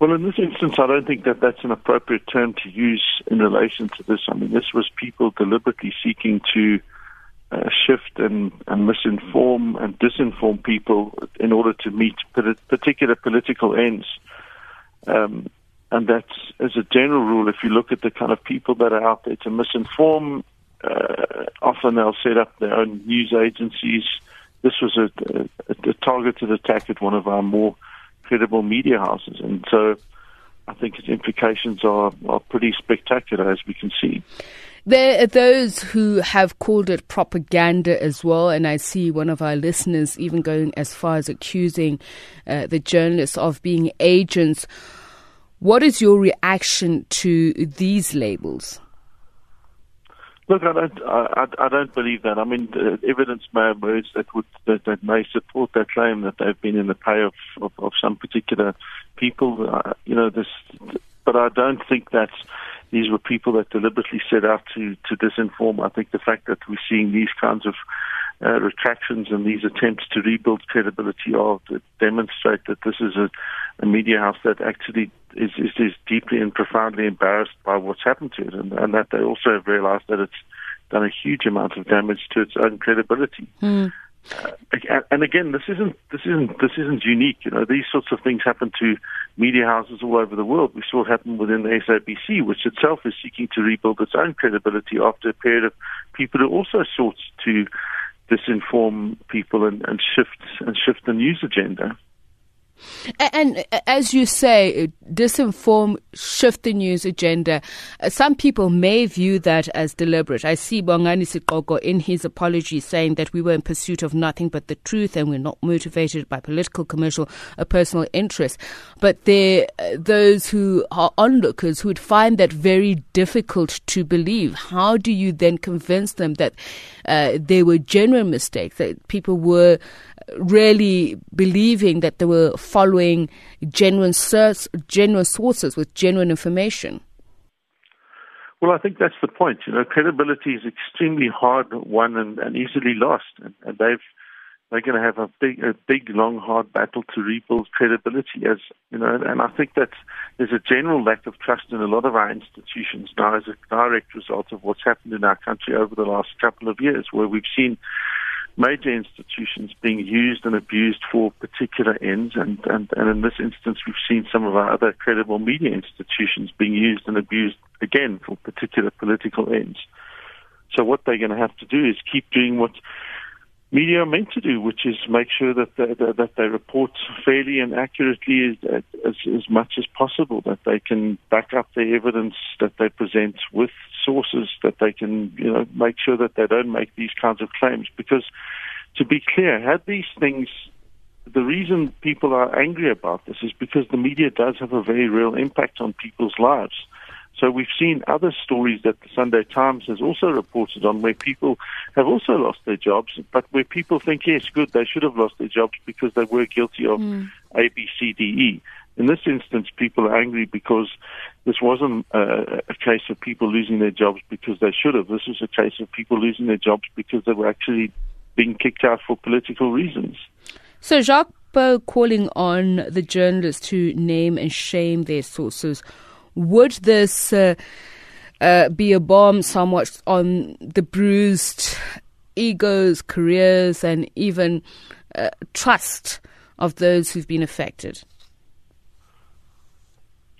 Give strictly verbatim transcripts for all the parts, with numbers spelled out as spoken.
Well, in this instance, I don't think that that's an appropriate term to use in relation to this. I mean, this was people deliberately seeking to uh, shift and, and misinform and disinform people in order to meet particular political ends. Um, and that's, as a general rule, if you look at the kind of people that are out there to misinform, uh, often they'll set up their own news agencies. This was a, a, a targeted attack at one of our more credible media houses, and so I think its implications are, are pretty spectacular, as we can see. There are those who have called it propaganda as well, and I see one of our listeners even going as far as accusing uh, the journalists of being agents. What is your reaction to these labels? Look, I don't, I, I don't believe that. I mean, uh, evidence may emerge that would that, that may support that claim that they've been in the pay of, of, of some particular people. Uh, you know, this, but I don't think that these were people that deliberately set out to, to disinform. I think the fact that we're seeing these kinds of uh, retractions and these attempts to rebuild credibility are to demonstrate that this is a, a media house that actually Is, is, is deeply and profoundly embarrassed by what's happened to it, and, and that they also have realized that it's done a huge amount of damage to its own credibility. Mm. Uh, and again, this isn't this isn't this isn't unique. You know, these sorts of things happen to media houses all over the world. We saw it happen within the S A B C, which itself is seeking to rebuild its own credibility after a period of people who also sought to disinform people and, and shift and shift the news agenda. And as you say, disinform, shift the news agenda. Some people may view that as deliberate. I see Bongani Sikogo in his apology saying that we were in pursuit of nothing but the truth and we're not motivated by political, commercial or personal interests. But there are those who are onlookers who would find that very difficult to believe. How do you then convince them that uh, there were genuine mistakes, that people were really believing that they were following genuine source, genuine sources with genuine information? Well, I think that's the point. You know, credibility is extremely hard won and, and easily lost, and, and they've they're going to have a big, a big, long, hard battle to rebuild credibility. As you know, and I think that there's a general lack of trust in a lot of our institutions now as a direct result of what's happened in our country over the last couple of years, where we've seen major institutions being used and abused for particular ends, and, and, and in this instance we've seen some of our other credible media institutions being used and abused again for particular political ends. So what they're going to have to do is keep doing what media are meant to do, which is make sure that they, that they report fairly and accurately as, as, as much as possible, that they can back up the evidence that they present with sources, that they can, you know, make sure that they don't make these kinds of claims. Because, to be clear, had these things, the reason people are angry about this is because the media does have a very real impact on people's lives. So we've seen other stories that the Sunday Times has also reported on where people have also lost their jobs, but where people think, yes, good, they should have lost their jobs because they were guilty of mm. A, B, C, D, E. In this instance, people are angry because this wasn't uh, a case of people losing their jobs because they should have. This was a case of people losing their jobs because they were actually being kicked out for political reasons. So Jacques Beau calling on the journalists to name and shame their sources. Would this uh, uh, be a bomb somewhat on the bruised egos, careers, and even uh, trust of those who've been affected?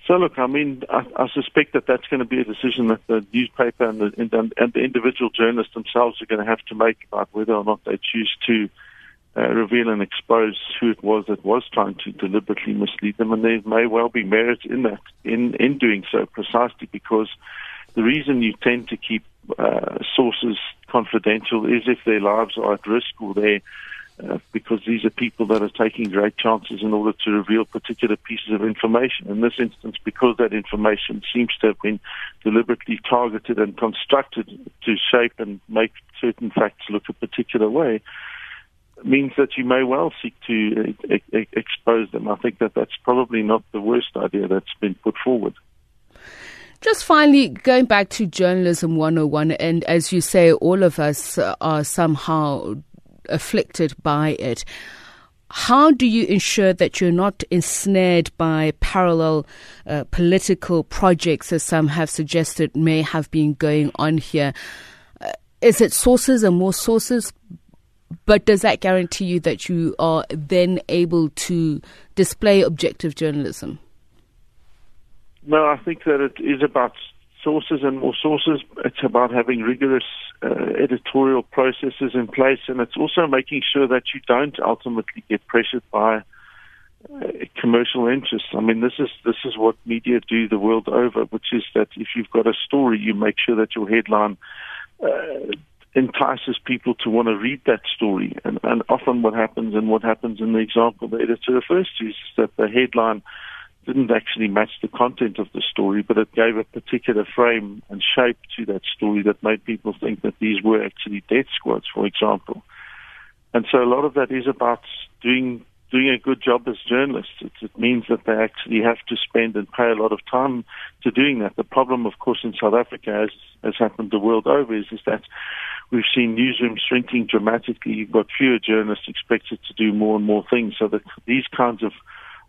So, look, I mean, I, I suspect that that's going to be a decision that the newspaper and the, and, and the individual journalists themselves are going to have to make about whether or not they choose to Uh, reveal and expose who it was that was trying to deliberately mislead them, and there may well be merit in that, in, in doing so, precisely because the reason you tend to keep uh, sources confidential is if their lives are at risk or they, uh, because these are people that are taking great chances in order to reveal particular pieces of information. In this instance, because that information seems to have been deliberately targeted and constructed to shape and make certain facts look a particular way, means that you may well seek to e- e- expose them. I think that that's probably not the worst idea that's been put forward. Just finally, going back to Journalism one oh one, and as you say, all of us are somehow afflicted by it. How do you ensure that you're not ensnared by parallel uh, political projects, as some have suggested may have been going on here? Uh, is it sources and more sources? But does that guarantee you that you are then able to display objective journalism? No, I think that it is about sources and more sources. It's about having rigorous uh, editorial processes in place, and it's also making sure that you don't ultimately get pressured by uh, commercial interests. I mean, this is this is what media do the world over, which is that if you've got a story, you make sure that your headline uh, entices people to want to read that story. And, and often what happens, and what happens in the example the editor refers to, is that the headline didn't actually match the content of the story, but it gave a particular frame and shape to that story that made people think that these were actually death squads, for example. And so a lot of that is about doing doing a good job as journalists. It, it means that they actually have to spend and pay a lot of time to doing that. The problem, of course, in South Africa, as has happened the world over, is, is that we've seen newsrooms shrinking dramatically. You've got fewer journalists expected to do more and more things, so that these kinds of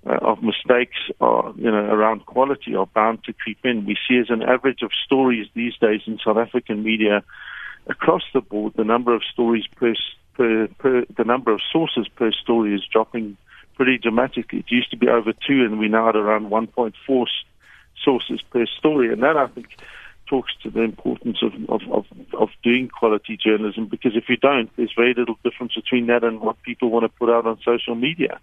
Uh, of mistakes are, you know, around quality are bound to creep in. We see as an average of stories these days in South African media across the board, the number of stories per, per, per the number of sources per story is dropping pretty dramatically. It used to be over two, and we're now at around one point four sources per story. And that, I think, talks to the importance of, of, of, of doing quality journalism, because if you don't, there's very little difference between that and what people want to put out on social media.